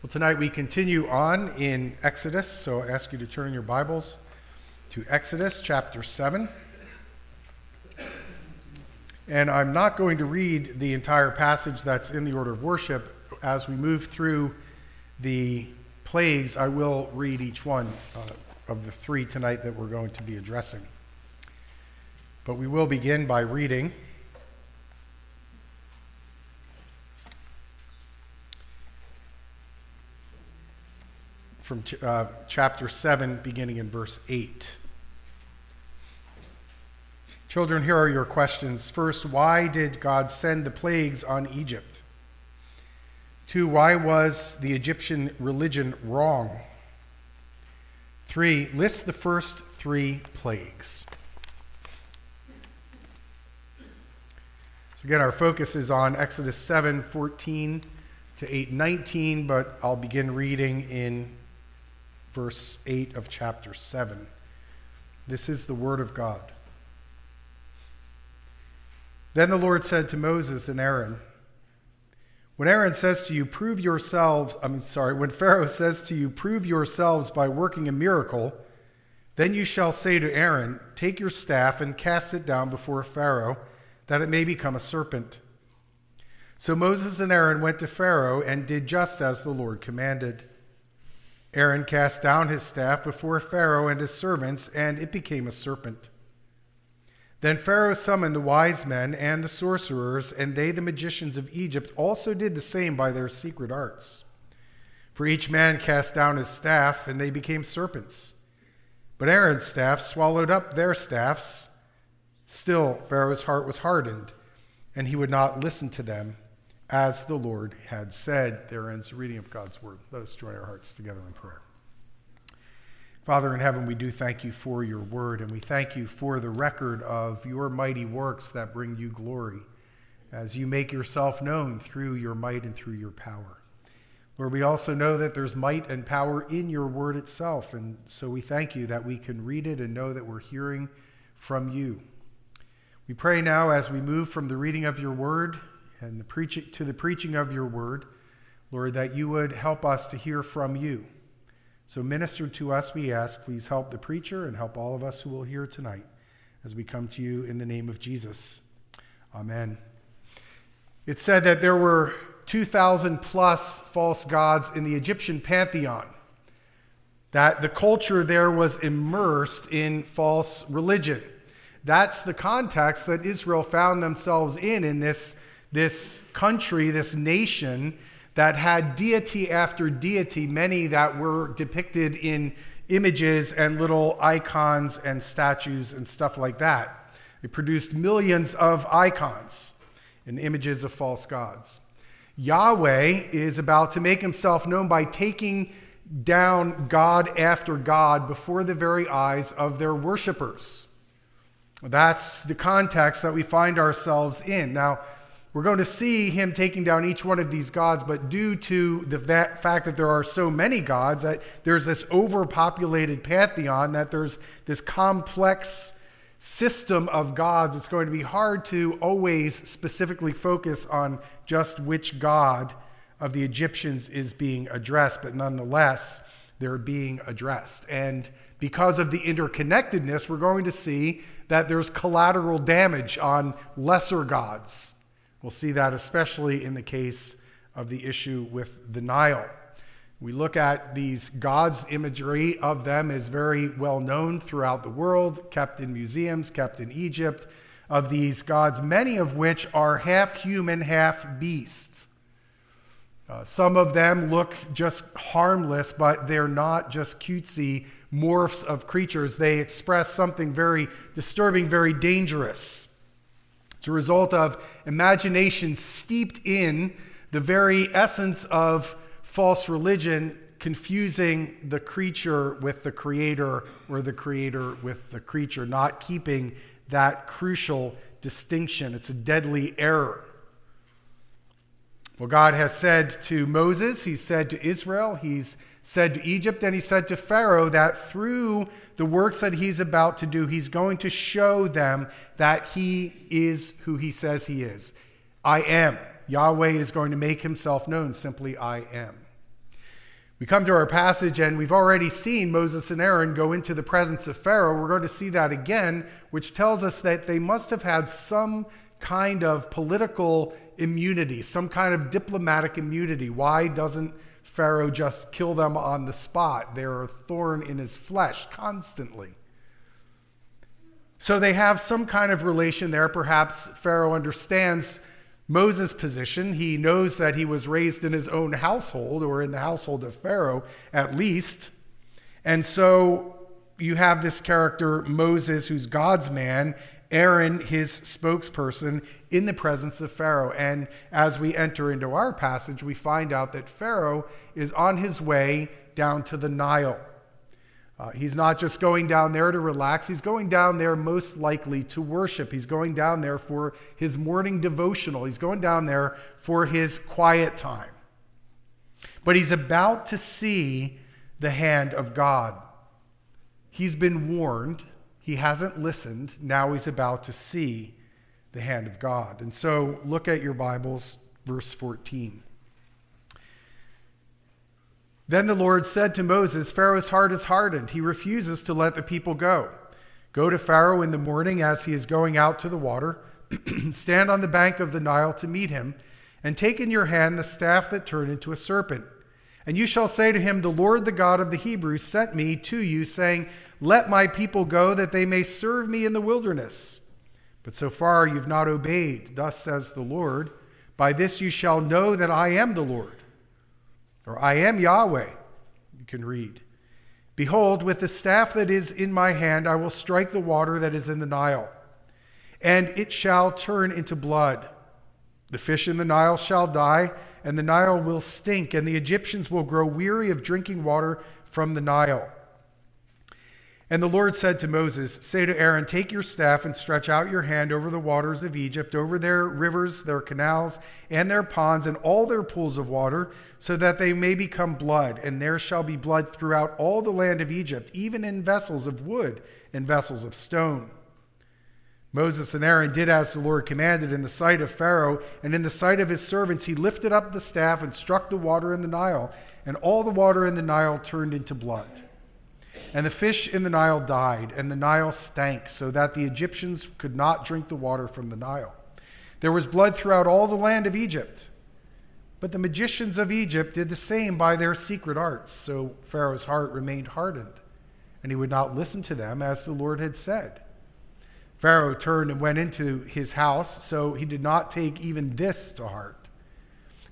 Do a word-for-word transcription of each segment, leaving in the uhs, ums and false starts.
Well, tonight we continue on in Exodus, so I ask you to turn your Bibles to Exodus chapter seven. And I'm not going to read the entire passage that's in the order of worship. As we move through the plagues, I will read each one uh, of the three tonight that we're going to be addressing. But we will begin by reading from ch- uh, chapter seven, beginning in verse eight. Children, here are your questions. First, why did God send the plagues on Egypt? Two, why was the Egyptian religion wrong? Three, list the first three plagues. So again, our focus is on Exodus seven fourteen to eight nineteen, but I'll begin reading in verse eight of chapter seven. This is the word of God. Then the Lord said to Moses and Aaron, when Aaron says to you, prove yourselves, I'm sorry, when Pharaoh says to you, prove yourselves by working a miracle, then you shall say to Aaron, take your staff and cast it down before Pharaoh, that it may become a serpent. So Moses and Aaron went to Pharaoh and did just as the Lord commanded. Aaron cast down his staff before Pharaoh and his servants, and it became a serpent. Then Pharaoh summoned the wise men and the sorcerers, and they, the magicians of Egypt, also did the same by their secret arts. For each man cast down his staff, and they became serpents. But Aaron's staff swallowed up their staffs. Still, Pharaoh's heart was hardened, and he would not listen to them, as the Lord had said. There ends the reading of God's word. Let us join our hearts together in prayer. Father in heaven, we do thank you for your word, and we thank you for the record of your mighty works that bring you glory, as you make yourself known through your might and through your power. Lord, we also know that there's might and power in your word itself, and so we thank you that we can read it and know that we're hearing from you. We pray now as we move from the reading of your word and the preaching to the preaching of your word, Lord, that you would help us to hear from you. So minister to us, we ask. Please help the preacher and help all of us who will hear tonight as we come to you in the name of Jesus. Amen. It's said that there were two thousand plus false gods in the Egyptian pantheon, that the culture there was immersed in false religion. That's the context that Israel found themselves in, in this This country, this nation that had deity after deity, many that were depicted in images and little icons and statues and stuff like that. It produced millions of icons and images of false gods. Yahweh is about to make himself known by taking down god after god before the very eyes of their worshipers. That's the context that we find ourselves in. Now, we're going to see him taking down each one of these gods, but due to the fact that there are so many gods, that there's this overpopulated pantheon, that there's this complex system of gods, it's going to be hard to always specifically focus on just which god of the Egyptians is being addressed, but nonetheless, they're being addressed. And because of the interconnectedness, we're going to see that there's collateral damage on lesser gods. We'll see that especially in the case of the issue with the Nile. We look at these gods, imagery of them is very well known throughout the world, kept in museums, kept in Egypt, of these gods, many of which are half human, half beast. Uh, some of them look just harmless, but they're not just cutesy morphs of creatures. They express something very disturbing, very dangerous. It's a result of imagination steeped in the very essence of false religion, confusing the creature with the creator or the creator with the creature, not keeping that crucial distinction. It's a deadly error. Well, God has said to Moses, he said to Israel, he's said to Egypt, and he said to Pharaoh that through the works that he's about to do, he's going to show them that he is who he says he is. I am. Yahweh is going to make himself known, simply I am. We come to our passage and we've already seen Moses and Aaron go into the presence of Pharaoh. We're going to see that again, which tells us that they must have had some kind of political immunity, some kind of diplomatic immunity. Why doesn't Pharaoh just kill them on the spot? They're a thorn in his flesh constantly. So they have some kind of relation there. Perhaps Pharaoh understands Moses' position. He knows that he was raised in his own household, or in the household of Pharaoh at least. And so you have this character, Moses, who's God's man, Aaron, his spokesperson, in the presence of Pharaoh. And as we enter into our passage, we find out that Pharaoh is on his way down to the Nile. Uh, he's not just going down there to relax. He's going down there most likely to worship. He's going down there for his morning devotional. He's going down there for his quiet time. But he's about to see the hand of God. He's been warned. He hasn't listened. Now he's about to see the hand of God. And so look at your Bibles, verse fourteen. Then the Lord said to Moses, Pharaoh's heart is hardened. He refuses to let the people go. Go to Pharaoh in the morning as he is going out to the water. Stand on the bank of the Nile to meet him, and take in your hand the staff that turned into a serpent. And you shall say to him, the Lord, the God of the Hebrews, sent me to you, saying, let my people go, that they may serve me in the wilderness. But so far you've not obeyed. Thus says the Lord, by this you shall know that I am the Lord. Or I am Yahweh, you can read. Behold, with the staff that is in my hand, I will strike the water that is in the Nile, and it shall turn into blood. The fish in the Nile shall die, and the Nile will stink, and the Egyptians will grow weary of drinking water from the Nile. And the Lord said to Moses, say to Aaron, take your staff and stretch out your hand over the waters of Egypt, over their rivers, their canals, and their ponds, and all their pools of water, so that they may become blood. And there shall be blood throughout all the land of Egypt, even in vessels of wood and vessels of stone. Moses and Aaron did as the Lord commanded in the sight of Pharaoh, and in the sight of his servants he lifted up the staff and struck the water in the Nile, and all the water in the Nile turned into blood. And the fish in the Nile died, and the Nile stank, so that the Egyptians could not drink the water from the Nile. There was blood throughout all the land of Egypt. But the magicians of Egypt did the same by their secret arts. So Pharaoh's heart remained hardened, and he would not listen to them, as the Lord had said. Pharaoh turned and went into his house, so he did not take even this to heart.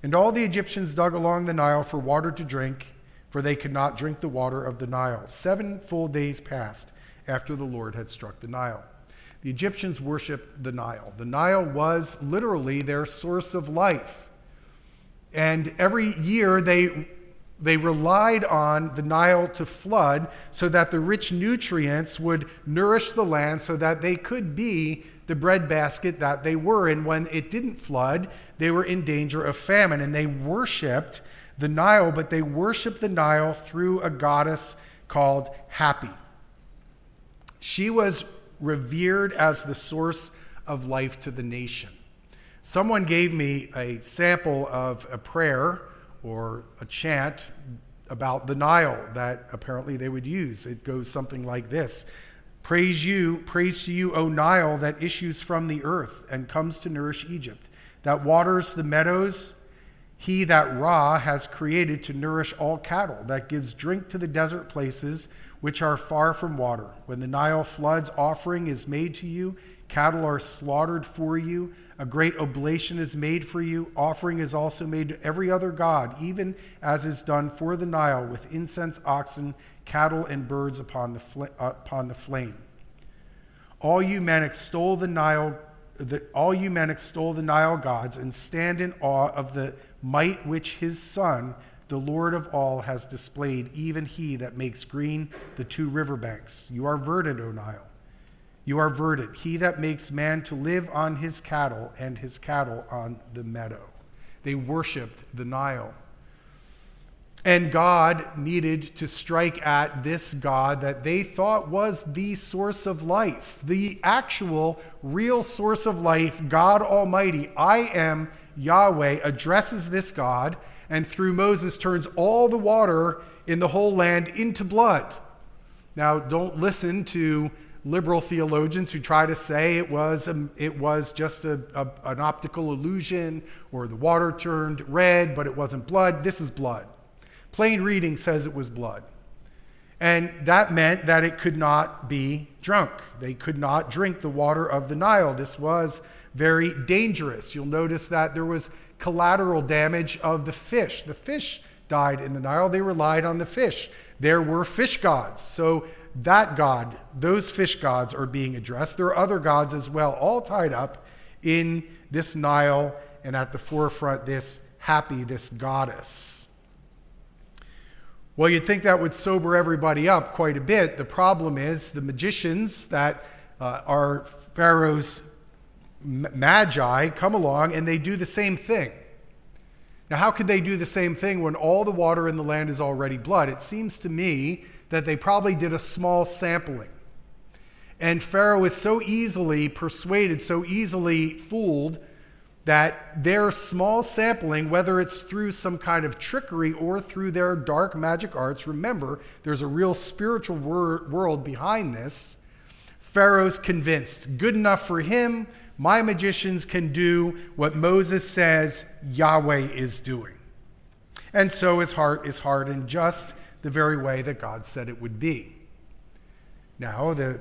And all the Egyptians dug along the Nile for water to drink, for they could not drink the water of the Nile. Seven full days passed after the Lord had struck the Nile. The Egyptians worshipped the Nile. The Nile was literally their source of life. And every year they, they relied on the Nile to flood so that the rich nutrients would nourish the land so that they could be the breadbasket that they were. And when it didn't flood, they were in danger of famine, and they worshipped the Nile, but they worshiped the Nile through a goddess called Hapi. She was revered as the source of life to the nation. Someone gave me a sample of a prayer or a chant about the Nile that apparently they would use. It goes something like this. Praise you, praise to you, O Nile, that issues from the earth and comes to nourish Egypt, that waters the meadows, he that Ra has created to nourish all cattle, that gives drink to the desert places which are far from water. When the Nile floods, offering is made to you, cattle are slaughtered for you, a great oblation is made for you, offering is also made to every other god, even as is done for the Nile, with incense, oxen, cattle, and birds upon the fl- upon the flame. All you men extol the Nile, the, all you men extol the Nile gods, and stand in awe of the might which his son, the Lord of all, has displayed, even he that makes green the two river banks. You are verdant, O Nile. You are verdant. He that makes man to live on his cattle, and his cattle on the meadow. They worshipped the Nile. And God needed to strike at this God that they thought was the source of life, the actual, real source of life, God Almighty. I am Yahweh addresses this God and through Moses turns all the water in the whole land into blood. Now, don't listen to liberal theologians who try to say it was a, it was just a, a, an optical illusion, or the water turned red, but it wasn't blood. This is blood. Plain reading says it was blood. And that meant that it could not be drunk. They could not drink the water of the Nile. This was very dangerous. You'll notice that there was collateral damage of the fish. The fish died in the Nile. They relied on the fish. There were fish gods. So that god, those fish gods are being addressed. There are other gods as well, all tied up in this Nile, and at the forefront, this Hapi, this goddess. Well, you'd think that would sober everybody up quite a bit. The problem is the magicians that uh, are Pharaoh's magi come along and they do the same thing. Now, how could they do the same thing when all the water in the land is already blood? It seems to me that they probably did a small sampling. And Pharaoh is so easily persuaded, so easily fooled, that their small sampling, whether it's through some kind of trickery or through their dark magic arts, remember, there's a real spiritual wor- world behind this. Pharaoh's convinced. Good enough for him. My magicians can do what Moses says Yahweh is doing. And so his heart is hardened, just the very way that God said it would be. Now, the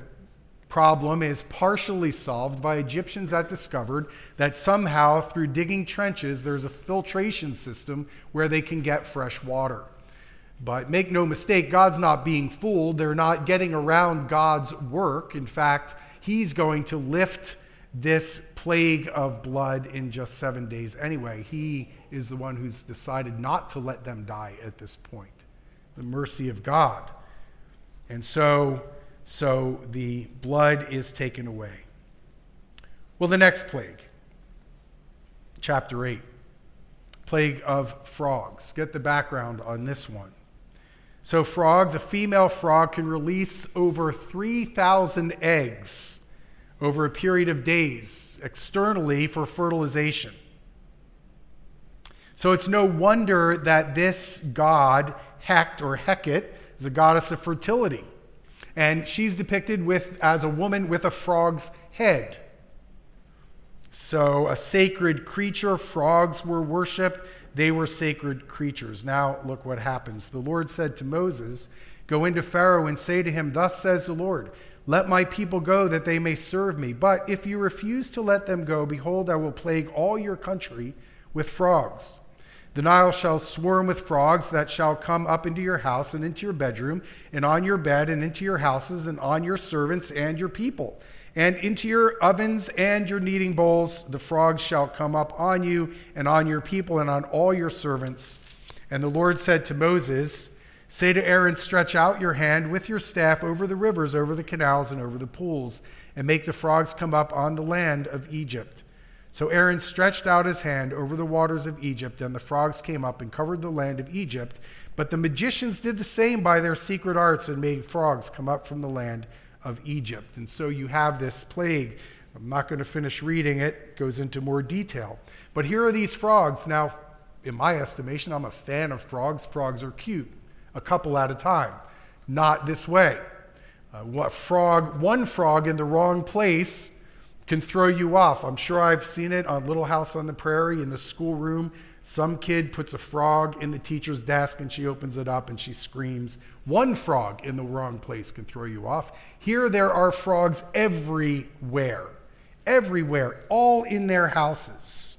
problem is partially solved by Egyptians that discovered that somehow through digging trenches, there's a filtration system where they can get fresh water. But make no mistake, God's not being fooled. They're not getting around God's work. In fact, he's going to lift this plague of blood in just seven days anyway. He is the one who's decided not to let them die at this point. The mercy of God. And so, so the blood is taken away. Well, the next plague, chapter eight, plague of frogs. Get the background on this one. So frogs, a female frog can release over three thousand eggs over a period of days externally for fertilization. So it's no wonder that this god, Hect or Hecate, is a goddess of fertility. And she's depicted with as a woman with a frog's head. So a sacred creature, frogs were worshipped. They were sacred creatures. Now look what happens. The Lord said to Moses, "Go into Pharaoh and say to him, thus says the Lord, let my people go that they may serve me. But if you refuse to let them go, behold, I will plague all your country with frogs. The Nile shall swarm with frogs that shall come up into your house and into your bedroom and on your bed and into your houses and on your servants and your people and into your ovens and your kneading bowls. The frogs shall come up on you and on your people and on all your servants." And the Lord said to Moses, "Say to Aaron, stretch out your hand with your staff over the rivers, over the canals and over the pools, and make the frogs come up on the land of Egypt." So Aaron stretched out his hand over the waters of Egypt, and the frogs came up and covered the land of Egypt. But the magicians did the same by their secret arts and made frogs come up from the land of Egypt. And so you have this plague. I'm not going to finish reading it. It goes into more detail. But here are these frogs. Now, in my estimation, I'm a fan of frogs. Frogs are cute, a couple at a time. Not this way. Uh, what frog? One frog in the wrong place can throw you off. I'm sure I've seen it on Little House on the Prairie in the schoolroom. Some kid puts a frog in the teacher's desk and she opens it up and she screams. One frog in the wrong place can throw you off. Here there are frogs everywhere, everywhere, all in their houses.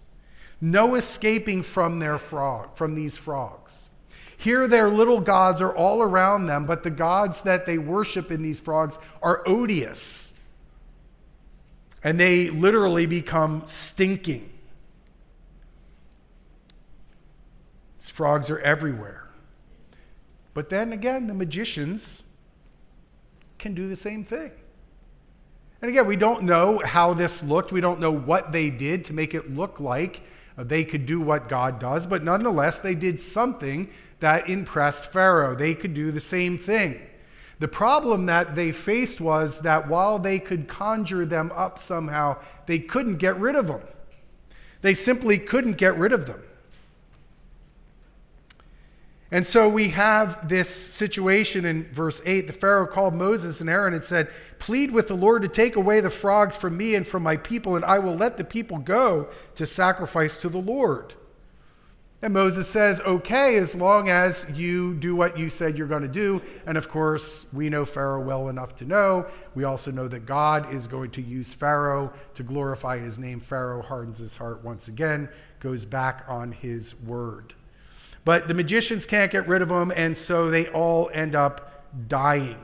No escaping from their frog, from these frogs. Here their little gods are all around them, but the gods that they worship in these frogs are odious. And they literally become stinking. These frogs are everywhere. But then again, the magicians can do the same thing. And again, we don't know how this looked. We don't know what they did to make it look like they could do what God does. But nonetheless, they did something that impressed Pharaoh. They could do the same thing. The problem that they faced was that while they could conjure them up somehow, they couldn't get rid of them. They simply couldn't get rid of them. And so we have this situation in verse eight. The Pharaoh called Moses and Aaron and said, "Plead with the Lord to take away the frogs from me and from my people, and I will let the people go to sacrifice to the Lord." And Moses says, "Okay, as long as you do what you said you're going to do." And of course, we know Pharaoh well enough to know. We also know that God is going to use Pharaoh to glorify his name. Pharaoh hardens his heart once again, goes back on his word. But the magicians can't get rid of them, and so they all end up dying.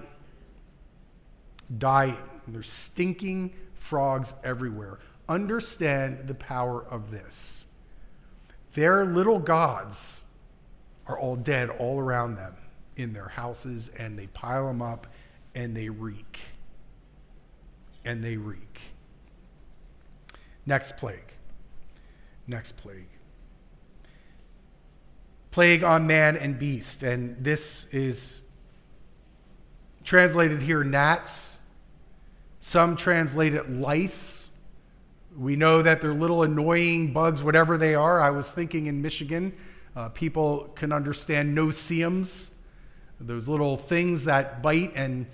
Dying. There's stinking frogs everywhere. Understand the power of this. Their little gods are all dead all around them in their houses, and they pile them up, and they reek. And they reek. Next plague. Next plague. Plague on man and beast. And this is translated here gnats. Some translate it lice. We know that they're little annoying bugs, whatever they are. I was thinking in Michigan, uh, people can understand no-see-ums, those little things that bite and,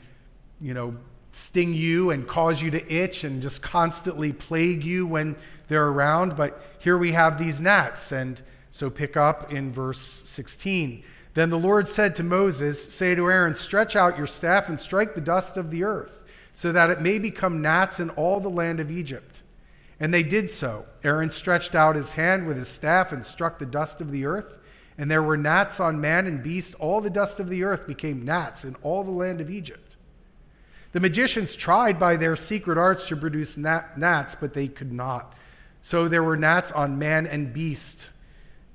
you know, sting you and cause you to itch and just constantly plague you when they're around. But here we have these gnats. And so pick up in verse sixteen. Then the Lord said to Moses, "Say to Aaron, stretch out your staff and strike the dust of the earth, so that it may become gnats in all the land of Egypt." And they did so. Aaron stretched out his hand with his staff and struck the dust of the earth, and there were gnats on man and beast. All the dust of the earth became gnats in all the land of Egypt. The magicians tried by their secret arts to produce gnats, but they could not. So there were gnats on man and beast.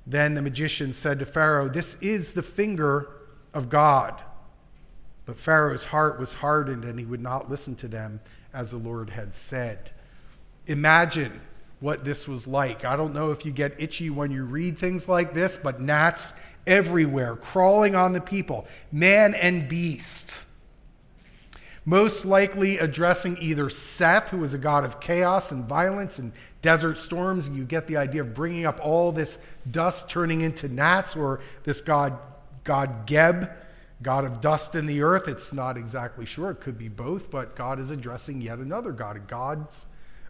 Then the magician said to Pharaoh, "This is the finger of God." But Pharaoh's heart was hardened, and he would not listen to them, as the Lord had said. Imagine what this was like. I don't know if you get itchy when you read things like this, but gnats everywhere, crawling on the people, man and beast. Most likely addressing either Seth, who was a god of chaos and violence and desert storms, and you get the idea of bringing up all this dust turning into gnats, or this god, god Geb, god of dust in the earth. It's not exactly sure. It could be both, but God is addressing yet another god, gods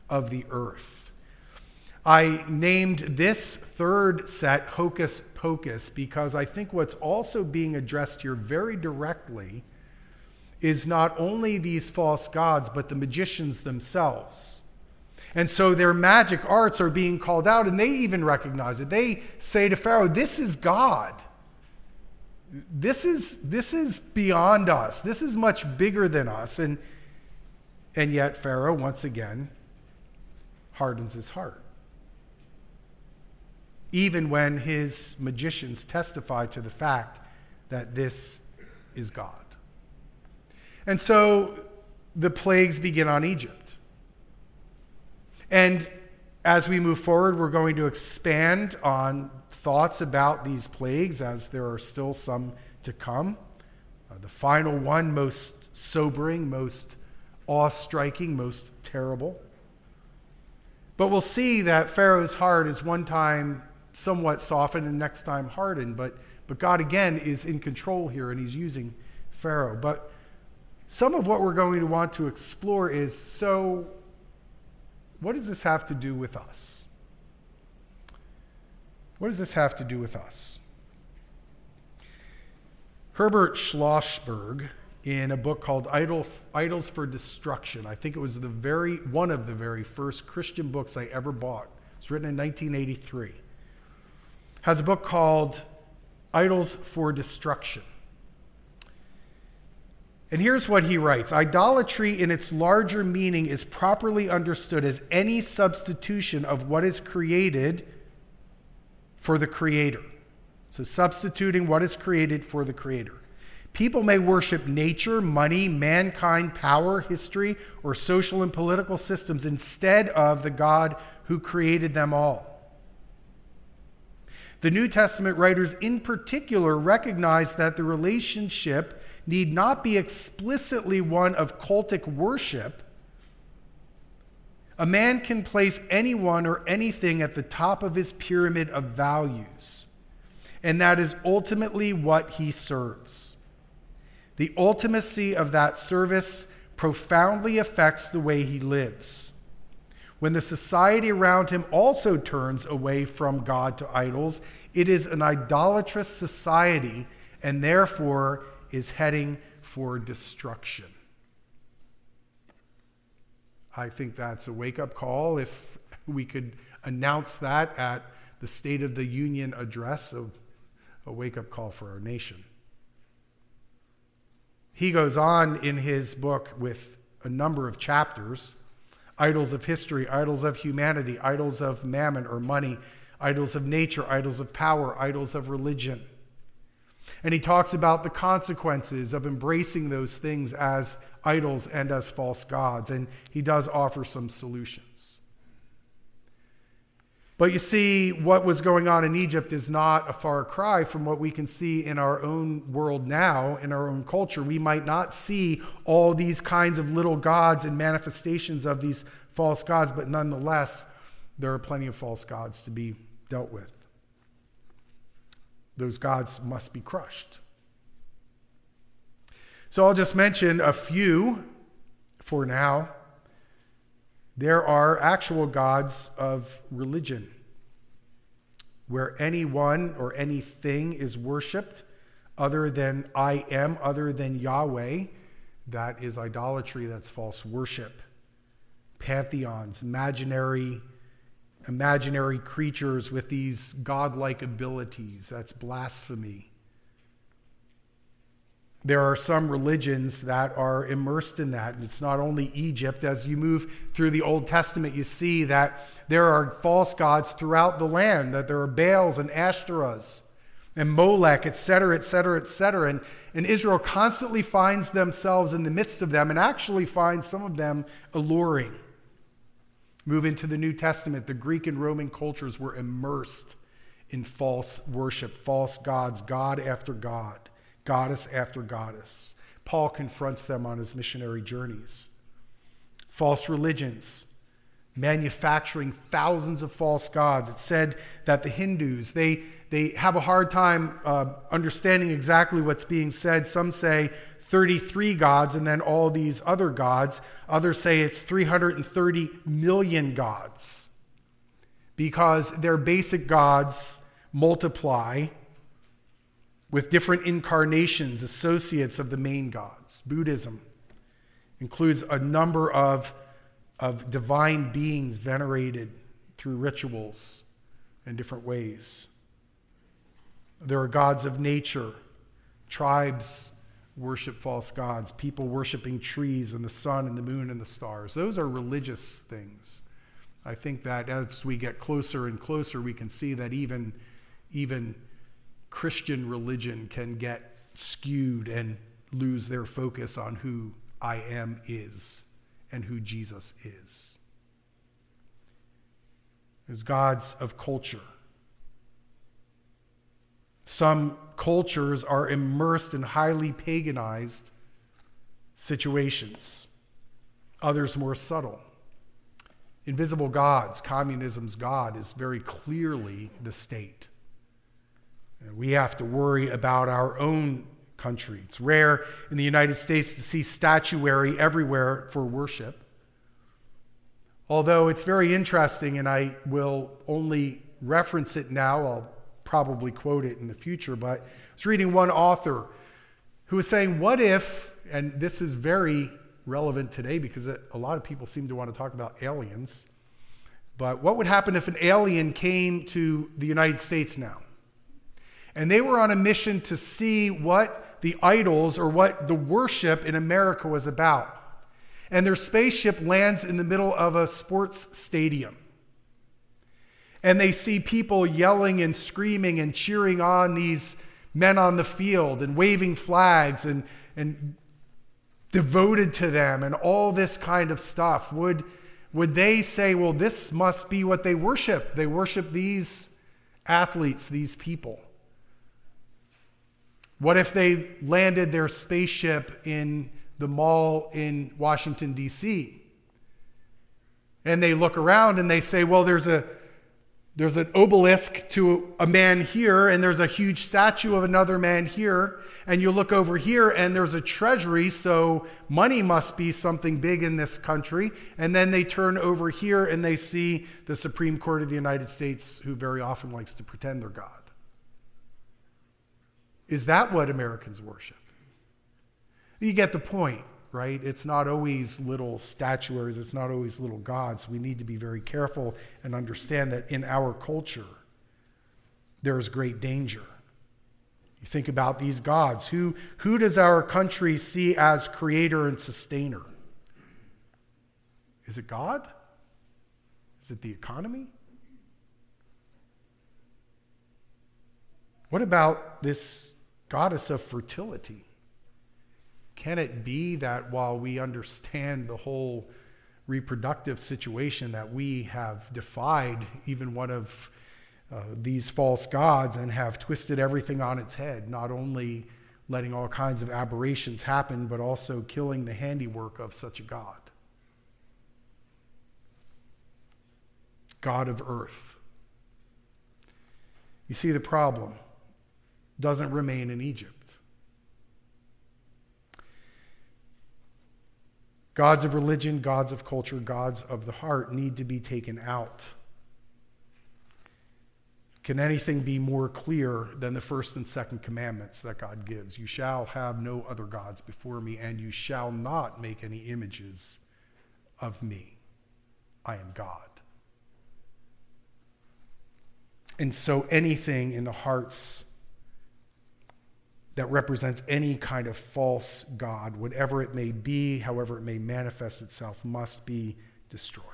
of the earth. I named this third set Hocus Pocus because I think what's also being addressed here very directly is not only these false gods, but the magicians themselves. And so their magic arts are being called out, and they even recognize it. They say to Pharaoh, "This is God. This is, this is beyond us. This is much bigger than us." And, and yet Pharaoh, once again, hardens his heart. Even when his magicians testify to the fact that this is God. And so the plagues begin on Egypt. And as we move forward, we're going to expand on thoughts about these plagues, as there are still some to come. Uh, the final one, most sobering, most awe-striking, most terrible. But we'll see that Pharaoh's heart is one time somewhat softened and next time hardened. But, but God, again, is in control here, and he's using Pharaoh. But some of what we're going to want to explore is, so what does this have to do with us? What does this have to do with us? Herbert Schlossberg, in a book called Idols for Destruction, I think it was the very one of the very first Christian books I ever bought. It's written in nineteen eighty-three. Has a book called Idols for Destruction. And here's what he writes. "Idolatry in its larger meaning is properly understood as any substitution of what is created for the Creator." So substituting what is created for the Creator. "People may worship nature, money, mankind, power, history, or social and political systems instead of the God who created them all. The New Testament writers in particular recognize that the relationship need not be explicitly one of cultic worship. A man can place anyone or anything at the top of his pyramid of values. and that is ultimately what he serves. The ultimacy of that service profoundly affects the way he lives. When the society around him also turns away from God to idols, it is an idolatrous society and therefore is heading for destruction. I think that's a wake-up call. If we could announce that at the State of the Union address, of a wake-up call for our nation. He goes on in his book with a number of chapters: idols of history, idols of humanity, idols of mammon or money, idols of nature, idols of power, idols of religion. And he talks about the consequences of embracing those things as idols and as false gods, and he does offer some solutions. But you see, what was going on in Egypt is not a far cry from what we can see in our own world now, in our own culture. We might not see all these kinds of little gods and manifestations of these false gods, but nonetheless, there are plenty of false gods to be dealt with. Those gods must be crushed. So I'll just mention a few for now. There are actual gods of religion, where anyone or anything is worshipped other than I am, other than Yahweh. That is idolatry, that's false worship. Pantheons, imaginary imaginary creatures with these godlike abilities, that's blasphemy. There are some religions that are immersed in that. And it's not only Egypt. As you move through the Old Testament, you see that there are false gods throughout the land, that there are Baals and Ashtaras and Molech, et cetera, et cetera, et cetera. And, and Israel constantly finds themselves in the midst of them and actually finds some of them alluring. Move into the New Testament. The Greek and Roman cultures were immersed in false worship, false gods, god after god, goddess after goddess. Paul confronts them on his missionary journeys. False religions, manufacturing thousands of false gods. It said that the Hindus, they, they have a hard time uh, understanding exactly what's being said. Some say thirty-three gods and then all these other gods. Others say it's three hundred thirty million gods, because their basic gods multiply with different incarnations, associates of the main gods. Buddhism includes a number of, of divine beings venerated through rituals in different ways. There are gods of nature. Tribes worship false gods. People worshiping trees and the sun and the moon and the stars. Those are religious things. I think that as we get closer and closer, we can see that even, even Christian religion can get skewed and lose their focus on who I am is and who Jesus is. There's gods of culture. Some cultures are immersed in highly paganized situations, others more subtle. Invisible gods, communism's god, is very clearly the state. We have to worry about our own country. It's rare in the United States to see statuary everywhere for worship. Although it's very interesting, and I will only reference it now, I'll probably quote it in the future, but I was reading one author who was saying, what if, and this is very relevant today because a lot of people seem to want to talk about aliens, but what would happen if an alien came to the United States now? And they were on a mission to see what the idols or what the worship in America was about. And their spaceship lands in the middle of a sports stadium. And they see people yelling and screaming and cheering on these men on the field and waving flags and, and devoted to them and all this kind of stuff. Would, would they say, well, this must be what they worship? They worship these athletes, these people. What if they landed their spaceship in the mall in Washington, D C? And they look around and they say, well, there's a There's an obelisk to a man here, and there's a huge statue of another man here. And you look over here, and there's a treasury, so money must be something big in this country. And then they turn over here, and they see the Supreme Court of the United States, who very often likes to pretend they're God. Is that what Americans worship? You get the point, right? It's not always little statuaries. It's not always little gods. We need to be very careful and understand that in our culture, there is great danger. You think about these gods. Who, who does our country see as creator and sustainer? Is it God? Is it the economy? What about this goddess of fertility? Can it be that while we understand the whole reproductive situation, that we have defied even one of Uh, these false gods and have twisted everything on its head, not only letting all kinds of aberrations happen, but also killing the handiwork of such a God? God of earth. You see, the problem doesn't remain in Egypt. Gods of religion, gods of culture, gods of the heart need to be taken out. Can anything be more clear than the first and second commandments that God gives? You shall have no other gods before me, and you shall not make any images of me. I am God. And so anything in the hearts that represents any kind of false god, whatever it may be, however it may manifest itself, must be destroyed.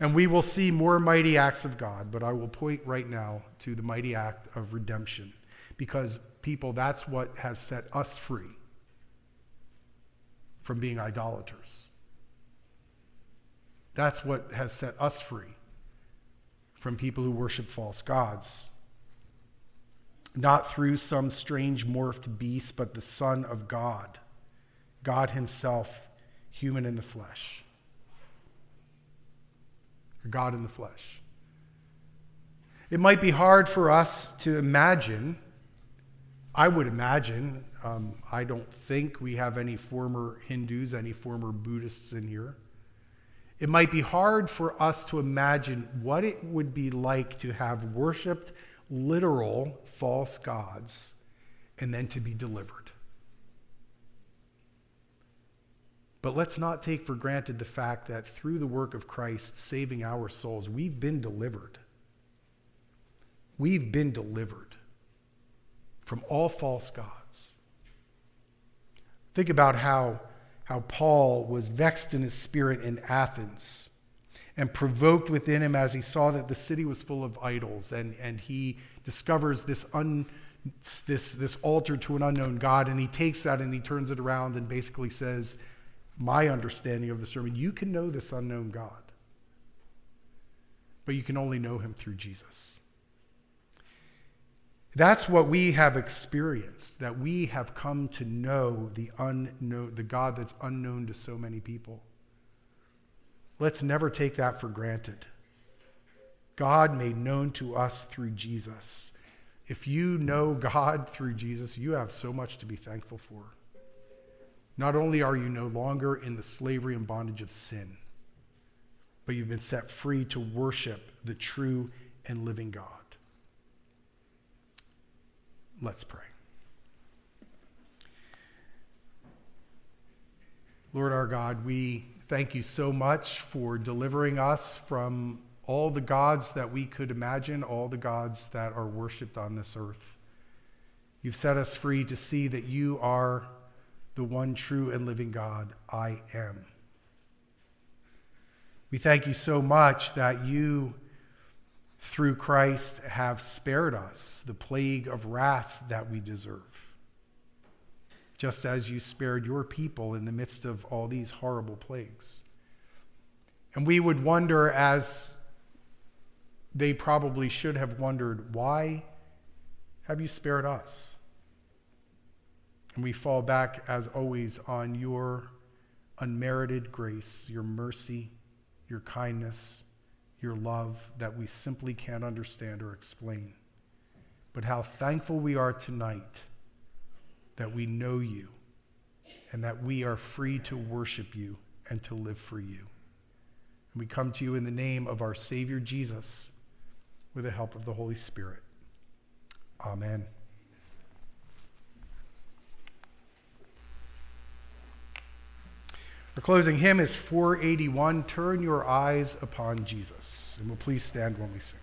And we will see more mighty acts of God, but I will point right now to the mighty act of redemption. Because, people, that's what has set us free from being idolaters. That's what has set us free from people who worship false gods. Not through some strange morphed beast, but the Son of God, God himself, human in the flesh. God in the flesh. It might be hard for us to imagine. I would imagine, um, I don't think we have any former Hindus, any former Buddhists in here. It might be hard for us to imagine what it would be like to have worshipped literal false gods and then to be delivered. But let's not take for granted the fact that through the work of Christ saving our souls, we've been delivered. We've been delivered from all false gods. Think about how, how Paul was vexed in his spirit in Athens and provoked within him as he saw that the city was full of idols, and, and he discovers this un. this this altar to an unknown God, and he takes that and he turns it around and basically says, my understanding of the sermon, you can know this unknown God, but you can only know him through Jesus. That's what we have experienced, that we have come to know the unknown, the God that's unknown to so many people. Let's never take that for granted. God made known to us through Jesus. If you know God through Jesus, you have so much to be thankful for. Not only are you no longer in the slavery and bondage of sin, but you've been set free to worship the true and living God. Let's pray. Lord our God, we thank you so much for delivering us from all the gods that we could imagine, all the gods that are worshipped on this earth. You've set us free to see that you are the one true and living God, I am. We thank you so much that you, through Christ, have spared us the plague of wrath that we deserve, just as you spared your people in the midst of all these horrible plagues. And we would wonder, as they probably should have wondered, why have you spared us? And we fall back, as always, on your unmerited grace, your mercy, your kindness, your love that we simply can't understand or explain. But how thankful we are tonight that we know you and that we are free to worship you and to live for you. And we come to you in the name of our Savior Jesus with the help of the Holy Spirit. Amen. Our closing hymn is four eighty-one, Turn Your Eyes Upon Jesus. And we'll please stand when we sing.